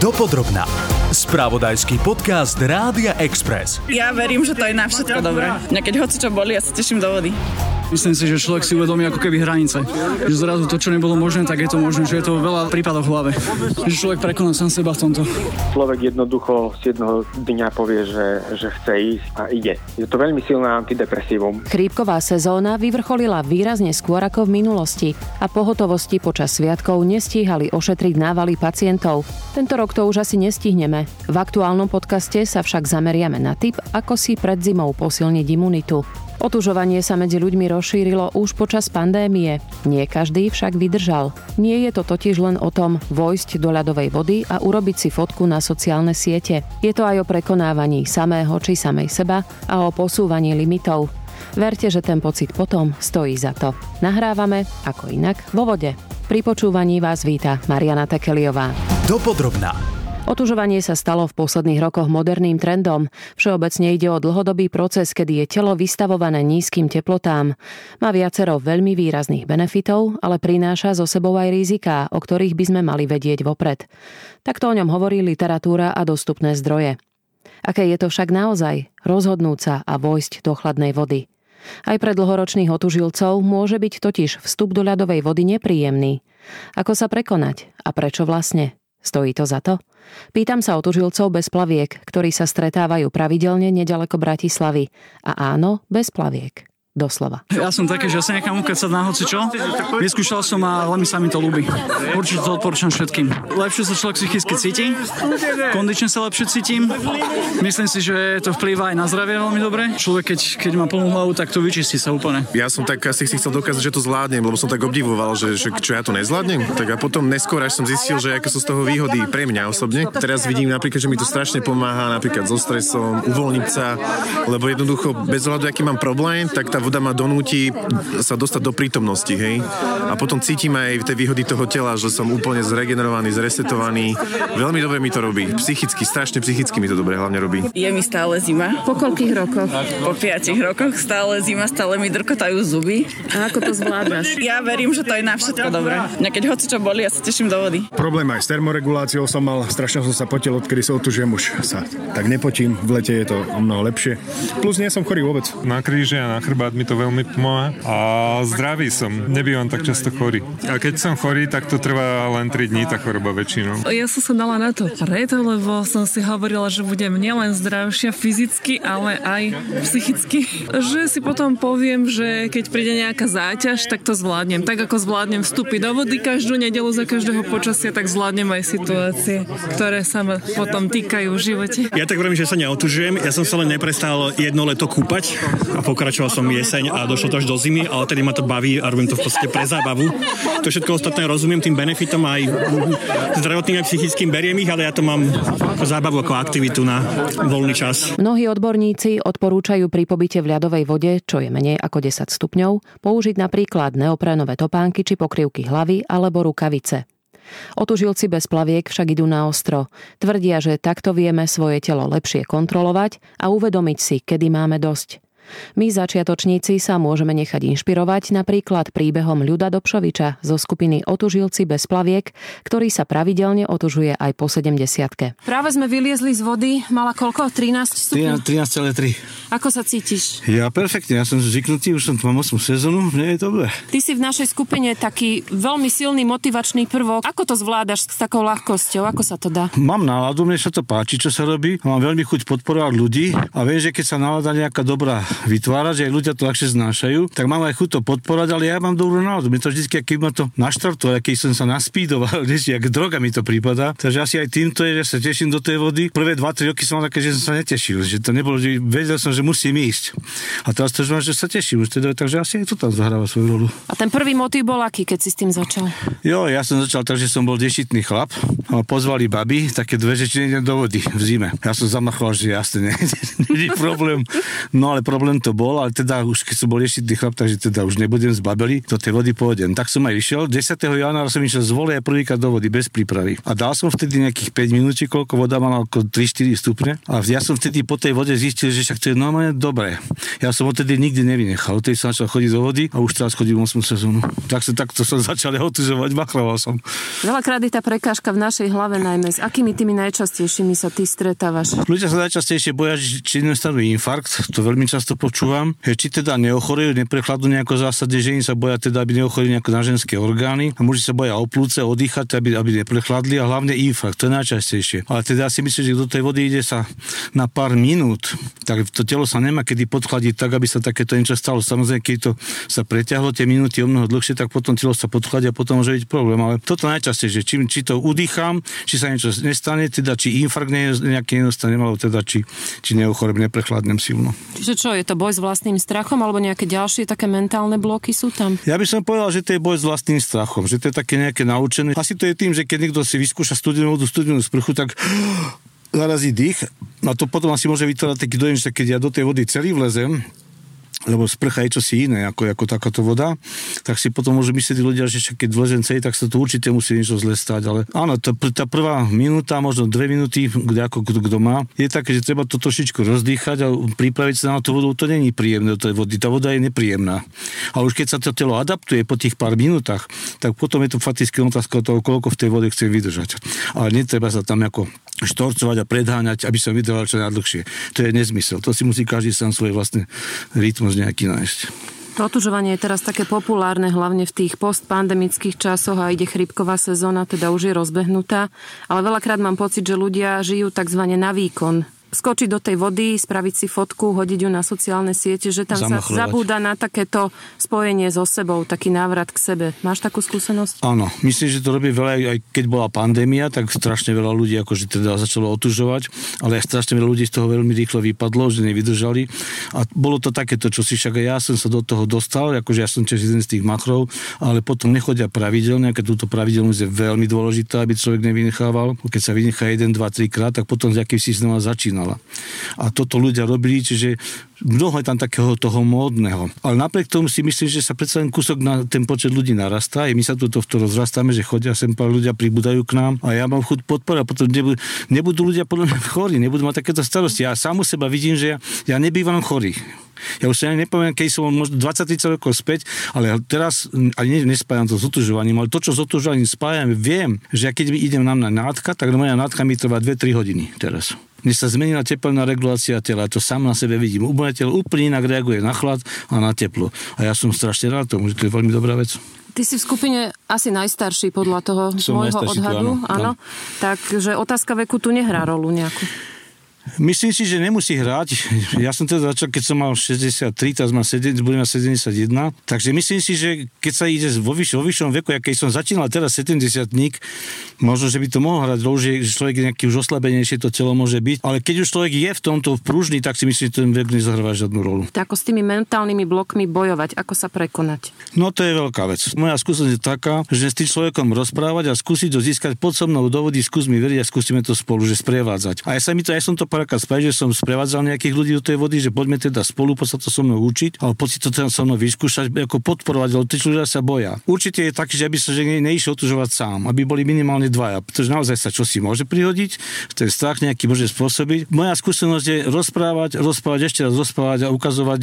Dopodrobna. Spravodajský podcast Rádia Expres. Ja verím, že to je na všetko dobré. Keď hocičo boli, ja sa teším do vody. Myslím si, že človek si uvedomí ako keby hranice. Že zrazu to, čo nebolo možné, tak je to možné. Že je to veľa prípadov v hlave. Že človek prekoná sám seba v tomto. Človek jednoducho z jedného dňa povie, že chce ísť a ide. Je to veľmi silná antidepresívum. Chrípková sezóna vyvrcholila výrazne skôr ako v minulosti a pohotovosti počas sviatkov nestíhali ošetriť návaly pacientov. Tento rok to už asi nestihneme. V aktuálnom podcaste sa však zameriame na tip, ako si pred zimou posilniť imunitu. Otužovanie sa medzi ľuďmi rozšírilo už počas pandémie. Nie každý však vydržal. Nie je to totiž len o tom vojsť do ľadovej vody a urobiť si fotku na sociálne siete. Je to aj o prekonávaní samého či samej seba a o posúvaní limitov. Verte, že ten pocit potom stojí za to. Nahrávame, ako inak, vo vode. Pri počúvaní vás víta Mariana Tekeliová. Dopodrobna. Otužovanie sa stalo v posledných rokoch moderným trendom. Všeobecne ide o dlhodobý proces, kedy je telo vystavované nízkym teplotám. Má viacero veľmi výrazných benefitov, ale prináša so sebou aj riziká, o ktorých by sme mali vedieť vopred. Takto o ňom hovorí literatúra a dostupné zdroje. Aké je to však naozaj? Rozhodnúť sa a vojsť do chladnej vody. Aj pre dlhoročných otužilcov môže byť totiž vstup do ľadovej vody nepríjemný. Ako sa prekonať a prečo vlastne? Stojí to za to? Pýtam sa otužilcov bez plaviek, ktorí sa stretávajú pravidelne neďaleko Bratislavy. A áno, bez plaviek. Doslova. Ja som taký, že ja sa nechám ukecať na hocičo. Vyskúšal som a veľmi sa mi to ľúbi. Určite to odporúčam všetkým. Lepšie sa človek psychicky cíti, kondične sa lepšie cítim. Myslím si, že to vplýva aj na zdravie veľmi dobre. Človek, keď má plnú hlavu, tak to vyčistí sa úplne. Ja som tak asi chcel dokázať, že to zvládnem, lebo som tak obdivoval, že čo ja to nezvládnem. Tak a potom neskôr až som zistil, že aké sú z toho výhody pre mňa osobne. Teraz vidím napríklad, že mi to strašne pomáha, napríklad so stresom, uvoľniť sa, lebo jednoducho bez ohľadu aký mám problém, tak voda ma donúti sa dostať do prítomnosti, hej? A potom cítim aj tie výhody toho tela, že som úplne zregenerovaný, zresetovaný. Veľmi dobre mi to robí. Psychicky, strašne psychicky mi to dobre hlavne robí. Je mi stále zima. Po koľkých rokoch? Po 5 rokoch stále zima, stále mi drkotajú zuby. A ako to zvládaš? Ja verím, že to je na všetko dobré. Keď hocičo boli, ja sa teším do vody. Problém aj s termoreguláciou som mal. Strašne som sa potil, odkedy sa otužujem, už sa tak nepotím. V lete je to o mnoho lepšie. Plus nie som chorý vôbec. Na kríže a na chrbát mi to veľmi pomáha a zdravý som, nebývam tak často chorý. A keď som chorý, tak to trvá len 3 dní, tá choroba väčšinou. Ja som sa dala na to preto, lebo som si hovorila, že budem nielen zdravšia fyzicky, ale aj psychicky. Že si potom poviem, že keď príde nejaká záťaž, tak to zvládnem. Tak ako zvládnem vstupy do vody každú nedeľu za každého počasia, tak zvládnem aj situácie, ktoré sa ma potom týkajú v živote. Ja tak vravím, že sa neotužujem. Ja som sa len neprestal jedno leto kúpať a pokračoval som jeseň a došlo to až do zimy, ale tedy ma to baví a robím to v podstate pre zábavu. To všetko ostatné rozumiem tým benefitom aj zdravotným aj psychickým, beriem ich, ale ja to mám zábavu ako aktivitu na voľný čas. Mnohí odborníci odporúčajú pri pobyte v ľadovej vode, čo je menej ako 10 stupňov, použiť napríklad neoprénové topánky či pokrývky hlavy alebo rukavice. Otužilci bez plaviek však idú na ostro. Tvrdia, že takto vieme svoje telo lepšie kontrolovať a uvedomiť si, kedy máme dosť. My, začiatočníci, sa môžeme nechať inšpirovať napríklad príbehom Ľuda Dobšoviča zo skupiny Otužilci bez plaviek, ktorý sa pravidelne otužuje aj po 70-ke. Práve sme vyliezli z vody, mala koľko? 13 stupňov? 13,3. Ako sa cítiš? Ja perfektne, ja som zvyknutý, už som tu mám 8 sezónu, mne je dobre. Ty si v našej skupine taký veľmi silný motivačný prvok. Ako to zvládaš s takou ľahkosťou? Ako sa to dá? Mám náladu, mne sa to páči, čo sa robí. Mám veľmi chuť podporovať ľudí a viem, že keď sa nálada nejaká dobrá vytvára, že aj ľudia to ľahšie znášajú, tak mám aj chuť to podporať, ale ja mám dobrú náladu. Mne to vždy, keď ma to naštartovalo, keď som sa naspídoval, jak droga mi to prípada. Takže asi aj týmto je, že sa teším do tej vody. Prvé 2-3 roky som mal také, že som sa netešil, že to nebolo, že vedel som, že musím ísť. A teraz to, že sa teším už teda, takže asi aj to tam zahráva svoju rolu. A ten prvý motív bol aký, keď si s tým začal? Jo, ja som začal tak, že som bol dešitný chlap. A pozvali baby, také dve, že či nejdem do vody v zime. Ja som zamachoval, že jasne, nie je problém. No ale problém problém to bol, ale teda už keď som bol ješitný chlap, takže teda už nebudem z babeli, do tej vody pôjdem. Tak som aj vyšiel, 10. januára som išiel z Vole a prvýkrát do vody, bez prípravy. A dal som vtedy nejakých 5 minút, koľko voda mala okolo 3-4 stupne. A ja som vtedy po tej vode zistil, že však to je normálne dobré. Ja som odtedy nikdy nevynechal, odtedy som začal chodiť do vody a už teraz chodím 8 sezónu. Takto som začal otužovať, machroval som. Veľakrát je tá prekážka v našej hlave najmä. S akými tými najčastejšími sa ty stretávaš? Ľudia sa najčastejšie boja, či nedostanú infarkt, to veľmi často počúvam, či teda neochorejú, neprechladnú nejako zásadne, že im sa boja teda, aby neochorili nejako na ženské orgány a muži sa boja o plúce, oddychať, aby neprechladli a hlavne infarkt, to je najčastejšie. Ale teda si myslím, že do tej vody ide sa na pár minút, tak to telo sa nemá kedy podchladiť tak, aby sa takéto niečo stalo. Samozrejme, keď to sa preťahlo tie minúty o mnoho dlhšie, tak potom telo sa podchladi a potom môže byť problém, ale toto najčastejšie, či to udýcham, či sa niečo nestane, teda či infarkt nejaký nestane, alebo teda či neochorím, neprechladnem silno. Čiže čo, je to boj s vlastným strachom alebo nejaké ďalšie také mentálne bloky sú tam? Ja by som povedal, že to je boj s vlastným strachom, že to je také nejaké naučené. Asi to je tým, že keď niekto si vyskúša studenú vodu, studenú sprchu, tak narazí dých a to potom asi môže vytvárať taký dojem, že keď ja do tej vody celý vlezem, lebo sprcha je čosi iné, ako takáto voda, tak si potom môžu myslieť ľudia, že keď vlezem celý, tak sa to určite musí niečo zle stať, ale áno, tá prvá minúta, možno 2 minúty, kto má, je také, že treba to trošičku rozdýchať a pripraviť sa na tú vodu, to není príjemné do tej vody, tá voda je nepríjemná. A už keď sa to telo adaptuje po tých pár minútach, tak potom je to fakticky otázka toho, koľko v tej vode chce vydržať. Ale netreba sa tam ako štorcovať a predháňať, aby som vydržal čo najdlhšie. To je nezmysel. To si musí každý sám svoje vlastné rytmus nejaký nájsť. To otužovanie je teraz také populárne, hlavne v tých postpandemických časoch a ide chrípková sezóna, teda už je rozbehnutá. Ale veľakrát mám pocit, že ľudia žijú takzvané na výkon. Skočiť do tej vody, spraviť si fotku, hodiť ju na sociálne siete, že tam zamachľovať. Sa zabúda na takéto spojenie so sebou, taký návrat k sebe. Máš takú skúsenosť? Áno, myslím, že to robí veľa, aj keď bola pandémia, tak strašne veľa ľudí akože teda začalo otužovať, ale strašne veľa ľudí z toho veľmi rýchlo vypadlo, že nevydržali. A bolo to takéto, čo si však aj ja som sa do toho dostal, akože ja som tiež jeden z tých machrov, ale potom nechodia pravidelne, keď túto pravidelnosť je veľmi dôležitá, aby človek nevynechával. Keď sa vynechá 1, 2, 3 krát, tak potom z akýchsi znova začína. A toto ľudia robili, čiže mnoho je tam takého toho módneho. Ale napriek tomu si myslím, že sa predsa len kúsok na ten počet ľudí narastá. I my sa tu tohto rozrastáme, že chodia sem pár ľudia, pribúdajú k nám a ja mám chuť podporu a potom nebudú ľudia podľa mňa chorí, nebudú mať takéto starosti. Ja sám u seba vidím, že ja nebývam chorý. Ja už sa nepamätám, keď som možno 20-30 rokov späť, ale teraz ani nespájam to s otužovaním, ale to, čo s otužovaním spájam, viem, že keď idem na mňa nátka, tak moja nátka mi trvá 2-3 hodiny teraz. Mne sa zmenila tepelná regulácia tela, to sám na sebe vidím. Moje telo úplne inak reaguje na chlad a na teplo. A ja som strašne rád tomu, že to je veľmi dobrá vec. Ty si v skupine asi najstarší podľa toho môjho odhadu. Áno. Takže otázka veku tu nehrá rolu nejakú. Myslím si, že nemusí hrať. Ja som teda začal, keď som mal 63, teraz budem na 71. Takže myslím si, že keď sa ide vo vyššom veku, keď som začínal teraz 70-tník, možno, že by to mohol hrať, že človek je nejaký už oslabenejšie, to telo môže byť. Ale keď už človek je v tomto pružný, tak si myslím, že ten vek nezahrá žiadnu rolu. Ako s tými mentálnymi blokmi bojovať, ako sa prekonať? No to je veľká vec. Moja skúsenosť je taká, že s tým človekom rozprávať a skúsiť ho získať pod so mnou do vody, skúsme veriť a skúsime to spolu, že sprevádzať. A ja som to parakrát spraviť, že som sprevádzal nejakých ľudí do tej vody, že poďme teda spolu, poď sa to so mnou učiť, ale poď si to teda so mnou vyskúšať, ako podporovať, lebo tí ľudia sa boja. Určite je tak, že aby som neišiel otužovať sám, aby boli minimálne dvaja, pretože naozaj sa čosi môže prihodiť, ten strach nejaký môže spôsobiť. Moja skúsenosť je rozprávať, ešte raz rozprávať a ukazovať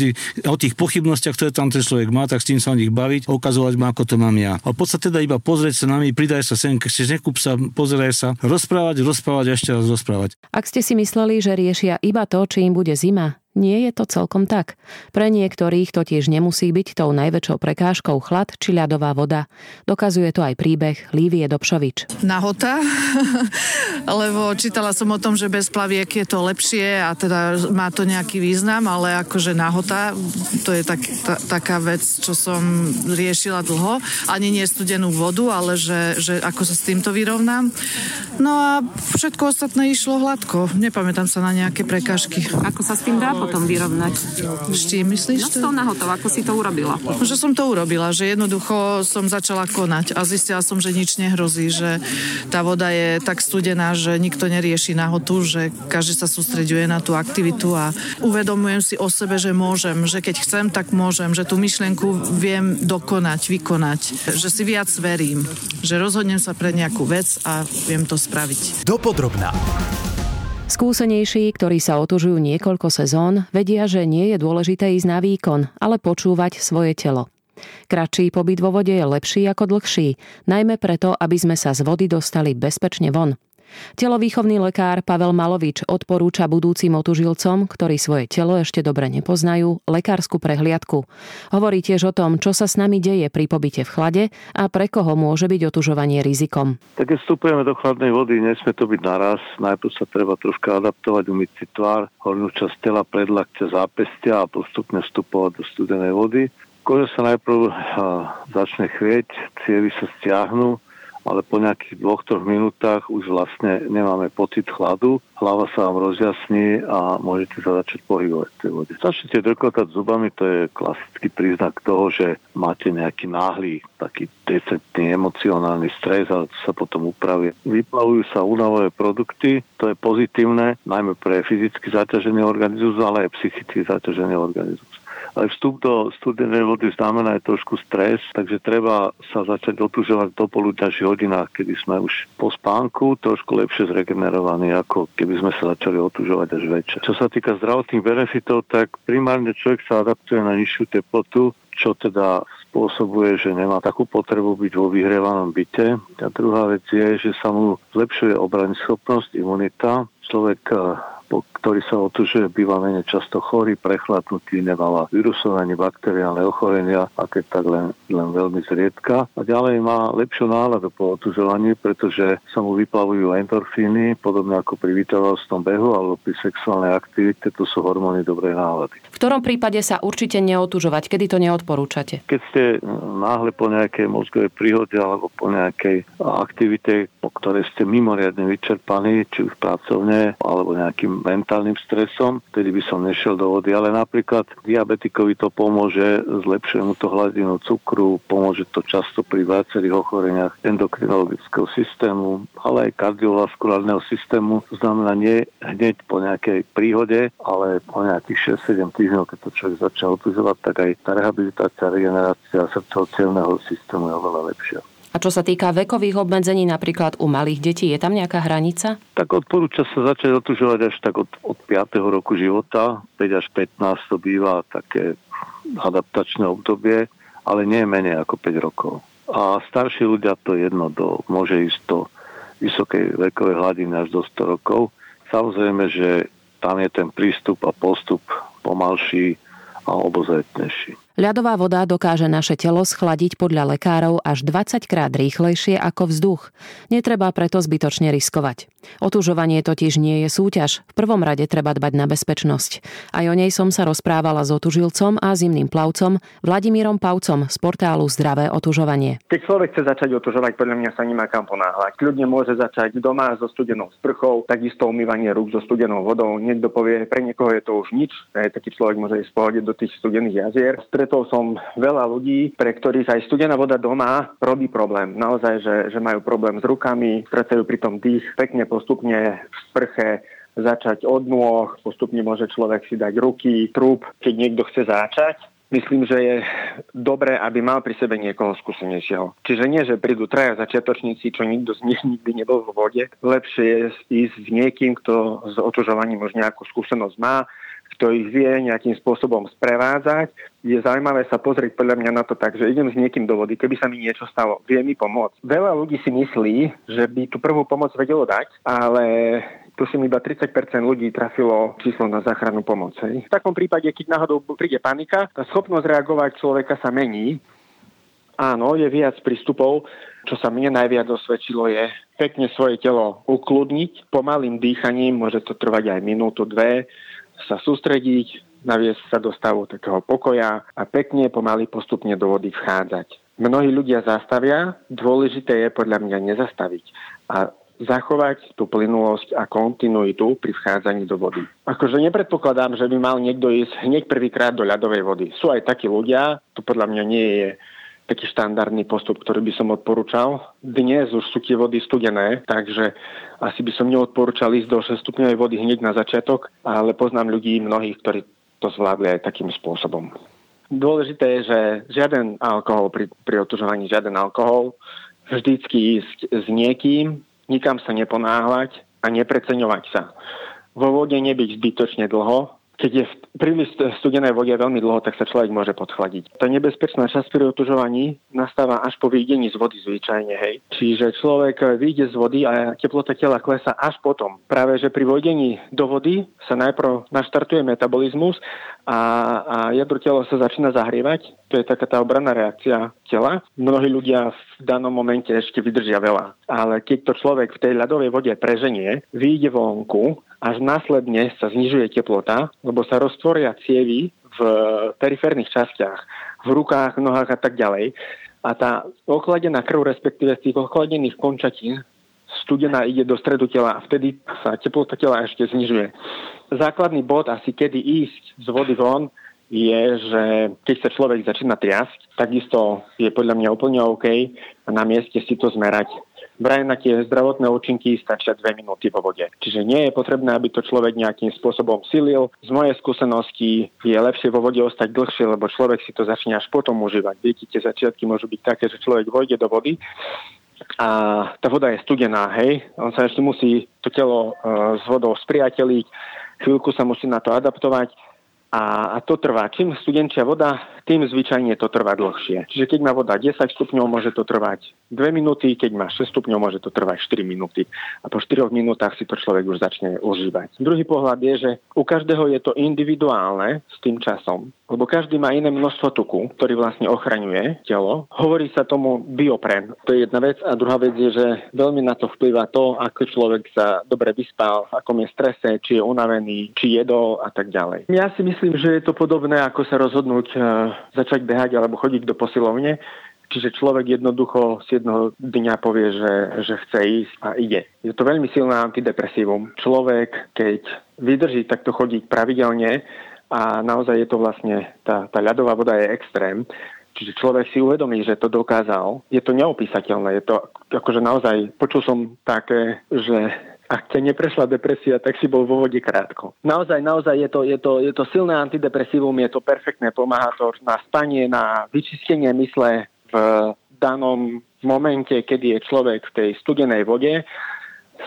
o tých pochybnostiach, ktoré tam ten človek má, tak s tým sa o nich baviť, a ukazovať ma, ako to mám ja. A poď sa teda iba pozrieť sa na mňa, pridaj sa sem, chceš nekúp sa, pozeraj sa, rozprávať a ešte raz rozprávať. Ak ste si mysleli, že riešia iba to, či im bude zima. Nie je to celkom tak. Pre niektorých totiž nemusí byť tou najväčšou prekážkou chlad či ľadová voda. Dokazuje to aj príbeh Lívie Dobšovič. Nahota, lebo čítala som o tom, že bez plaviek je to lepšie a teda má to nejaký význam, ale akože nahota, to je taká vec, čo som riešila dlho. Ani nie studenú vodu, ale že ako sa s týmto vyrovnám. No a všetko ostatné išlo hladko. Nepamätám sa na nejaké prekážky. Ako sa s tým dá? potom vyrovnať. S čím myslíš? No, s tou nahotou, ako si to urobila. Že som to urobila, že jednoducho som začala konať a zistila som, že nič nehrozí, že tá voda je tak studená, že nikto nerieši nahotu, že každý sa sústreďuje na tú aktivitu a uvedomujem si o sebe, že môžem, že keď chcem, tak môžem, že tú myšlienku viem dokonať, vykonať, že si viac verím, že rozhodnem sa pre nejakú vec a viem to spraviť. Dopodrobná. Skúsenejší, ktorí sa otužujú niekoľko sezón, vedia, že nie je dôležité ísť na výkon, ale počúvať svoje telo. Kratší pobyt vo vode je lepší ako dlhší, najmä preto, aby sme sa z vody dostali bezpečne von. Telovýchovný lekár Pavel Malovič odporúča budúcim otužilcom, ktorí svoje telo ešte dobre nepoznajú, lekársku prehliadku. Hovorí tiež o tom, čo sa s nami deje pri pobyte v chlade a pre koho môže byť otužovanie rizikom. Tak keď vstupujeme do chladnej vody, nesme to byť naraz. Najprv sa treba troška adaptovať, umyť si tvár, hornú časť tela, predlakte, zápestia a postupne vstupovať do studenej vody. Koža sa najprv začne chvieť, cievy sa stiahnu, ale po nejakých 2-3 minútach už vlastne nemáme pocit chladu, hlava sa vám rozjasní a môžete sa začať pohybovať v tej vode. Začnite drkotať zubami, to je klasický príznak toho, že máte nejaký náhly, taký decentný emocionálny stres, ale to sa potom upraví. Vyplavujú sa únavové produkty, to je pozitívne, najmä pre fyzicky zaťažený organizmus, ale aj psychicky zaťažený organizmus. Ale vstup do studenej vody znamená aj trošku stres, takže treba sa začať otužovať v dopoludňajších hodinách, kedy sme už po spánku trošku lepšie zregenerovaní, ako keby sme sa začali otužovať až večer. Čo sa týka zdravotných benefitov, tak primárne človek sa adaptuje na nižšiu teplotu, čo teda spôsobuje, že nemá takú potrebu byť vo vyhrievanom byte. A druhá vec je, že sa mu zlepšuje obranyschopnosť, imunita. Človek, ktorý sa otužuje, býva menej často chorý, prechladnutý, nemáva vírusové ani bakteriálne ochorenia, a keď tak len veľmi zriedka. A ďalej má lepšiu náladu po otužovaní, pretože sa mu vyplavujú endorfíny, podobne ako pri vytrvalostnom behu alebo pri sexuálnej aktivite, to sú hormóny dobrej nálady. V ktorom prípade sa určite neotužovať? Kedy to neodporúčate? Keď ste náhle po nejakej mozgovej príhode alebo po nejakej aktivite, po ktorej ste mimoriadne vyčerpaní, či už pracovne alebo nejakým mentálnym stresom, vtedy by som nešiel do vody, ale napríklad diabetikovi to pomôže, zlepšuje mu to hladinu cukru, pomôže to často pri viacerých ochoreniach endokrinologického systému, ale aj kardiovaskulárneho systému, znamená nie hneď po nejakej príhode, ale po nejakých 6-7 týždňov, keď to človek začal otužovať, tak aj tá rehabilitácia, regenerácia srdcovo-cievneho systému je oveľa lepšia. A čo sa týka vekových obmedzení, napríklad u malých detí, je tam nejaká hranica? Tak odporúča sa začať otužovať až tak od 5. roku života. 5 až 15 to býva také adaptačné obdobie, ale nie menej ako 5 rokov. A starší ľudia to jedno, môže ísť do vysokej vekovej hladiny až do 100 rokov. Samozrejme, že tam je ten prístup a postup pomalší a obozretnejší. Ľadová voda dokáže naše telo schladiť podľa lekárov až 20-krát rýchlejšie ako vzduch. Netreba preto zbytočne riskovať. Otužovanie totiž nie je súťaž. V prvom rade treba dbať na bezpečnosť. Aj o nej som sa rozprávala s otužilcom a zimným plavcom Vladimírom Paucom z portálu Zdravé otužovanie. Keď človek chce začať otužovať, podľa mňa sa nemá kam ponáhľať. Kľudne môže začať doma so studenou sprchou, takisto umývanie rúk so studenou vodou. Niekto povie, pre niekoho je to už nič, taký človek môže ísť v pohode do tých studených jazier. Stretol som veľa ľudí, pre ktorých aj studená voda doma robí problém. Naozaj, že majú problém s rukami, strácajú pritom dých, pekne postupne v sprche začať od nôh, postupne môže človek si dať ruky, trup, keď niekto chce začať. Myslím, že je dobré, aby mal pri sebe niekoho skúsenejšieho. Čiže nie, že prídu traja začiatočníci, čo nikto z nich nikdy nebol vo vode. Lepšie je ísť s niekým, kto s otužovaním už nejakú skúsenosť má, kto ich vie nejakým spôsobom sprevádzať. Je zaujímavé sa pozrieť podľa mňa na to tak, že idem s niekým do vody, keby sa mi niečo stalo, vie mi pomôcť. Veľa ľudí si myslí, že by tú prvú pomoc vedelo dať, ale tu si iba 30% ľudí trafilo číslo na záchrannú pomoc. Hej. V takom prípade, keď náhodou príde panika, tá schopnosť reagovať človeka sa mení. Áno, je viac prístupov. Čo sa mne najviac osvedčilo je pekne svoje telo ukludniť. Pomalým dýchaním, môže to trvať aj minútu, dve, sa sústrediť, naviesť sa do stavu takého pokoja a pekne, pomaly, postupne do vody vchádzať. Mnohí ľudia zastavia, dôležité je podľa mňa nezastaviť a zachovať tú plynulosť a kontinuitu pri vchádzaní do vody. Akože nepredpokladám, že by mal niekto ísť hneď prvýkrát do ľadovej vody. Sú aj takí ľudia, to podľa mňa nie je taký štandardný postup, ktorý by som odporúčal. Dnes už sú tie vody studené, takže asi by som neodporúčal ísť do 6-stupňovej vody hneď na začiatok, ale poznám ľudí mnohých, ktorí to zvládli aj takým spôsobom. Dôležité je, že žiaden alkohol pri otužovaní, žiaden alkohol, vždycky ísť s niekým, nikam sa neponáhľať a nepreceňovať sa. Vo vode nebyť zbytočne dlho. Keď je v príliš studenej vode veľmi dlho, tak sa človek môže podchladiť. Tá nebezpečná časť pri otužovaní nastáva až po vyjdení z vody zvyčajne, hej. Čiže človek vyjde z vody a teplota tela klesá až potom. Práve že pri vojdení do vody sa najprv naštartuje metabolizmus a jadro tela sa začína zahrievať. To je taká tá obranná reakcia tela. Mnohí ľudia v danom momente ešte vydržia veľa. Ale keď to človek v tej ľadovej vode preženie, vyjde vonku, až následne sa znižuje teplota, lebo sa roztvoria cievy v periférnych častiach, v rukách, nohách a tak ďalej. A tá ochladená krv, respektíve z tých ochladených končatín, studená ide do stredu tela a vtedy sa teplota tela ešte znižuje. Základný bod asi, kedy ísť z vody von, je, že keď sa človek začína triasť, takisto je podľa mňa úplne OK a na mieste si to zmerať. Vraj na tie zdravotné účinky stačia 2 minúty vo vode. Čiže nie je potrebné, aby to človek nejakým spôsobom silil. Z mojej skúsenosti je lepšie vo vode ostať dlhšie, lebo človek si to začne až potom užívať. Viete, tie začiatky môžu byť také, že človek vojde do vody a tá voda je studená, hej. On sa ešte musí to telo s vodou spriateliť, chvíľku sa musí na to adaptovať. A to trvá. Čím studenčia voda, tým zvyčajne to trvá dlhšie. Čiže keď má voda 10 stupňov, môže to trvať 2 minúty, keď má 6 stupňov, môže to trvať 4 minúty. A po 4 minútach si to človek už začne užívať. Druhý pohľad je, že u každého je to individuálne s tým časom, lebo každý má iné množstvo tuku, ktorý vlastne ochraňuje telo. Hovorí sa tomu biopren. To je jedna vec. A druhá vec je, že veľmi na to vplýva to, ako človek sa dobre vyspal, v akom je strese, či je unavený, či jedol a tak ďalej. Ja si myslím, že je to podobné, ako sa rozhodnúť začať behať alebo chodiť do posilovne. Čiže človek jednoducho z jedného dňa povie, že chce ísť a ide. Je to veľmi silné antidepresívum. Človek, keď vydrží takto chodiť pravidelne a naozaj je to vlastne, tá ľadová voda je extrém, čiže človek si uvedomí, že to dokázal. Je to neopísateľné, je to akože naozaj, počul som také, že ak ťa neprešla depresia, tak si bol vo vode krátko. Naozaj je to silné antidepresívum, je to perfektné, pomáha to na spanie, na vyčistenie mysle v danom momente, kedy je človek v tej studenej vode,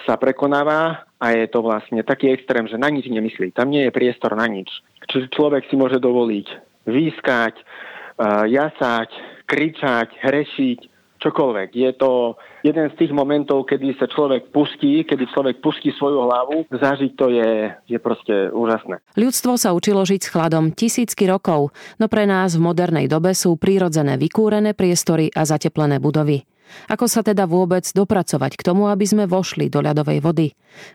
sa prekonáva a je to vlastne taký extrém, že na nič nemyslí. Tam nie je priestor na nič. Čiže človek si môže dovoliť výskať, jasať, kričať, hrešiť, čokoľvek. Je to jeden z tých momentov, kedy človek pustí svoju hlavu. Zažiť to je proste úžasné. Ľudstvo sa učilo žiť s chladom tisícky rokov, no pre nás v modernej dobe sú prirodzené vykúrené priestory a zateplené budovy. Ako sa teda vôbec dopracovať k tomu, aby sme vošli do ľadovej vody?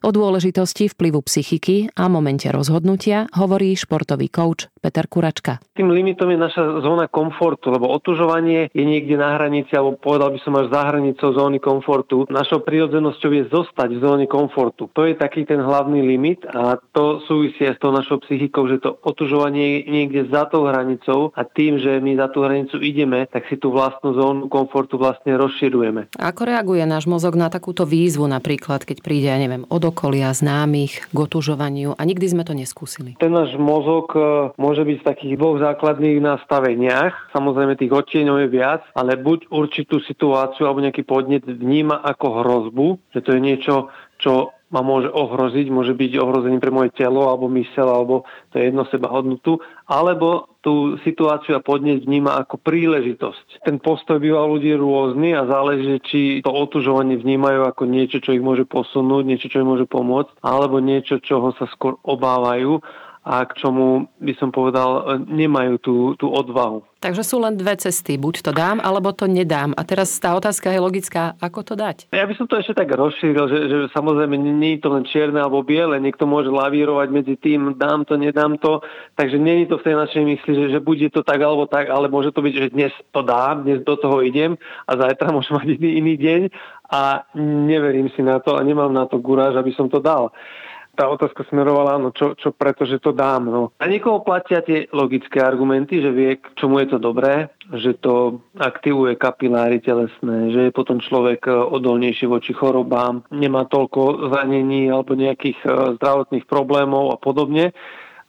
O dôležitosti vplyvu psychiky a momente rozhodnutia hovorí športový kouč Peter Kuračka. Tým limitom je naša zóna komfortu, lebo otužovanie je niekde na hranici, alebo povedal by som až za hranicou zóny komfortu. Našou prirodzenosťou je zostať v zóne komfortu. To je taký ten hlavný limit a to súvisí s tou našou psychikou, že to otužovanie je niekde za tou hranicou a tým, že my za tú hranicu ideme, tak si tú vlastnú zónu komfortu vlastne rozšírime. Ako reaguje náš mozog na takúto výzvu, napríklad, keď príde, ja neviem, od okolia, známych, k otužovaniu a nikdy sme to neskúsili? Ten náš mozog môže byť z takých dvoch základných nastaveniach. Samozrejme, tých odtieňov je viac, ale buď určitú situáciu alebo nejaký podnet vníma ako hrozbu, že to je niečo, čo ma môže ohroziť, môže byť ohrozením pre moje telo alebo myseľ, alebo to je jedno seba hodnotu, alebo tú situáciu a podnet vníma ako príležitosť. Ten postoj býva ľudí rôzny a záleží, či to otužovanie vnímajú ako niečo, čo ich môže posunúť, niečo, čo im môže pomôcť, alebo niečo, čoho sa skôr obávajú. a k čomu by som povedal, nemajú tú odvahu. Takže sú len dve cesty, buď to dám, alebo to nedám. A teraz tá otázka je logická, ako to dať? Ja by som to ešte tak rozšíril, že samozrejme nie je to len čierne alebo biele, niekto môže lavírovať medzi tým, dám to, nedám to, takže nie je to v tej našej mysli, že buď je to tak, ale môže to byť, že dnes to dám, dnes do toho idem a zajtra môžem mať iný deň a neverím si na to a nemám na to guráž, aby som to dal. Tá otázka smerovala, áno, čo pretože to dám. No. A niekoho platia tie logické argumenty, že vie, k čomu je to dobré, že to aktivuje kapiláry telesné, že je potom človek odolnejší voči chorobám, nemá toľko zranení alebo nejakých zdravotných problémov a podobne.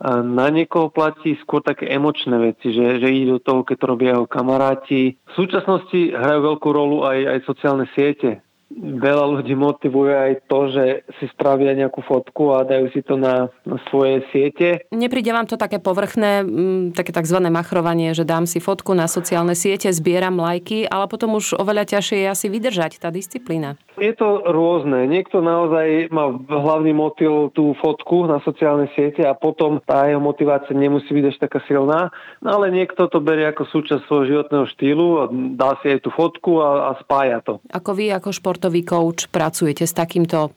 A na niekoho platí skôr také emočné veci, že ide do toho, keď to robia jeho kamaráti. V súčasnosti hrajú veľkú rolu aj sociálne siete. Veľa ľudí motivuje aj to, že si spravia nejakú fotku a dajú si to na svoje siete. Nepríde vám to také povrchné, také takzvané machrovanie, že dám si fotku na sociálne siete, zbieram lajky, ale potom už oveľa ťažšie je asi vydržať tá disciplína. Je to rôzne. Niekto naozaj má hlavný motiv tú fotku na sociálne siete a potom tá jeho motivácia nemusí byť až taká silná, no ale niekto to berie ako súčasť svojho životného štýlu a dá si aj tú fotku a spája to. Ako vy, ako športový kouč, pracujete s takýmto,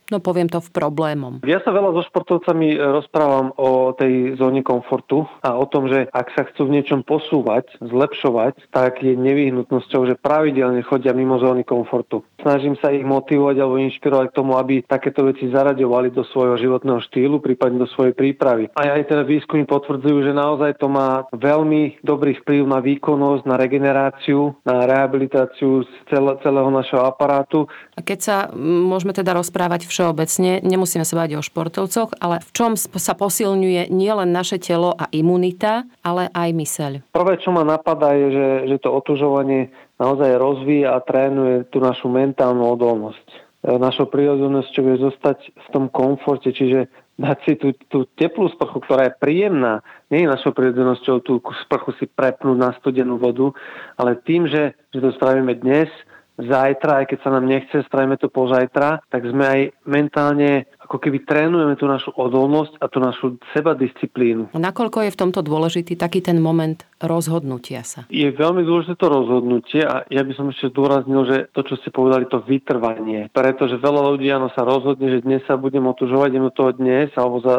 problémom? Ja sa veľa so športovcami rozprávam o tej zóne komfortu a o tom, že ak sa chcú v niečom posúvať, zlepšovať, tak je nevyhnutnosťou, že pravidelne chodia mimo zóny komfortu. Snažím sa ich motivovať alebo inšpirovať k tomu, aby takéto veci zaraďovali do svojho životného štýlu, prípadne do svojej prípravy. A aj teda výskumy potvrdzujú, že naozaj to má veľmi dobrý vplyv na výkonnosť, na regeneráciu, na rehabilitáciu celého našeho aparátu. A keď sa môžeme teda rozprávať všeobecne, nemusíme sa báť o športovcoch, ale v čom sa posilňuje nielen naše telo a imunita, ale aj myseľ? Prvé, čo ma napadá, je, že to otužovanie naozaj rozvíja a trénuje tú našu mentálnu odolnosť. Našou prírodzenosťou je zostať v tom komforte, čiže dať si tú teplú sprchu, ktorá je príjemná. Nie je našou prírodzenosťou tú sprchu si prepnúť na studenú vodu, ale tým, že to spravíme dnes, zajtra, aj keď sa nám nechce, spravíme to pozajtra, tak sme aj mentálne ako keby trénujeme tú našu odolnosť a tú našu sebadisciplínu. Nakoľko je v tomto dôležitý taký ten moment rozhodnutia sa? Je veľmi dôležité to rozhodnutie a ja by som ešte zdôraznil, že to, čo ste povedali, to vytrvanie. Pretože veľa ľudí sa rozhodne, že dnes sa budem otužovať, idem do toho dnes alebo za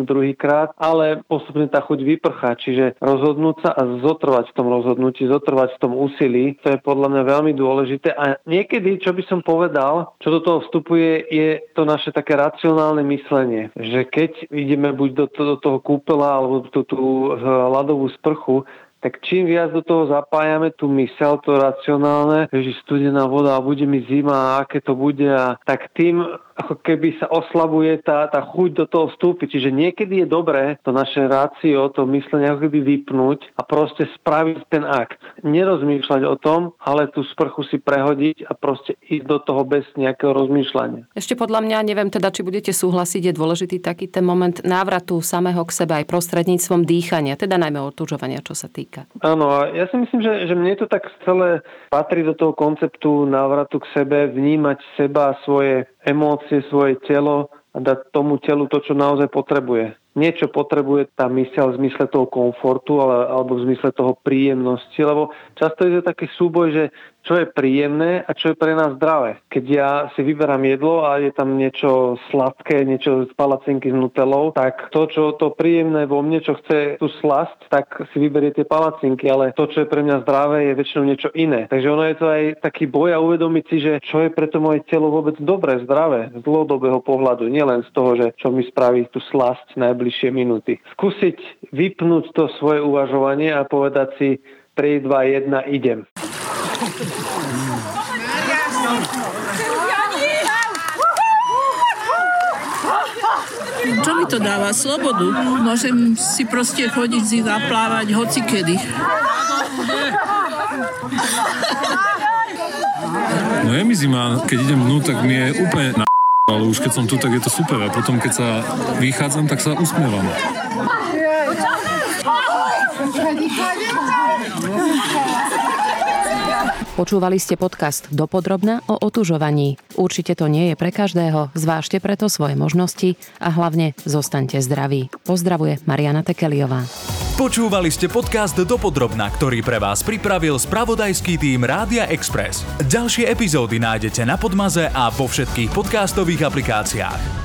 druhýkrát, ale postupne tá chuť vyprchá. Čiže rozhodnúť sa a zotrvať v tom rozhodnutí, zotrvať v tom úsilí, to je podľa mňa veľmi dôležité. A niekedy, čo by som povedal, čo do toho vstupuje, je to naše také racionálne myslenie, že keď ideme buď do toho kúpeľa alebo tú ľadovú sprchu, tak čím viac do toho zapájame tú myseľ, to racionálne, že studená voda a bude mi zima a aké to bude, a tak tým ako keby sa oslabuje tá chuť do toho vstúpiť. Čiže niekedy je dobré to naše rácio, to myslenie ako keby vypnúť a proste spraviť ten akt. Nerozmýšľať o tom, ale tú sprchu si prehodiť a proste ísť do toho bez nejakého rozmýšľania. Ešte podľa mňa, neviem teda, či budete súhlasiť, je dôležitý taký ten moment návratu samého k sebe aj prostredníctvom dýchania, teda najmä otužovania, čo sa týka. Áno, a ja si myslím, že mne to tak celé patrí do toho konceptu návratu k sebe, vnímať seba, svoje emócie, svoje telo a dať tomu telu to, čo naozaj potrebuje. Niečo potrebuje tá myseľ v zmysle toho komfortu alebo v zmysle toho príjemnosti, lebo často je to taký súboj, že čo je príjemné a čo je pre nás zdravé. Keď ja si vyberám jedlo a je tam niečo sladké, niečo z palacinky s nutelou, tak to, čo to príjemné vo mne, čo chce tú slasť, tak si vyberie tie palacinky, ale to, čo je pre mňa zdravé, je väčšinou niečo iné. Takže ono je to aj taký boj a uvedomiť si, že čo je pre to moje telo vôbec dobré, zdravé, z dlhodobého pohľadu, nielen z toho, že čo mi spraví tú slasť najbližšie minúty. Skúsiť vypnúť to svoje uvažovanie a povedať si 3, 2, 1, idem. Čo mi to dáva? Slobodu. Môžem si proste chodiť, zaplávať hocikedy. No je mi zima, keď idem dnu, tak mi je úplne ale už keď som tu, tak je to super. A potom, keď sa vychádzam, tak sa usmievam. Počúvali ste podcast Dopodrobna o otužovaní. Určite to nie je pre každého, zvážte preto svoje možnosti a hlavne zostaňte zdraví. Pozdravuje Mariana Tekeliová. Počúvali ste podcast Dopodrobna, ktorý pre vás pripravil spravodajský tím Rádia Expres. Ďalšie epizódy nájdete na Podmaze a vo všetkých podcastových aplikáciách.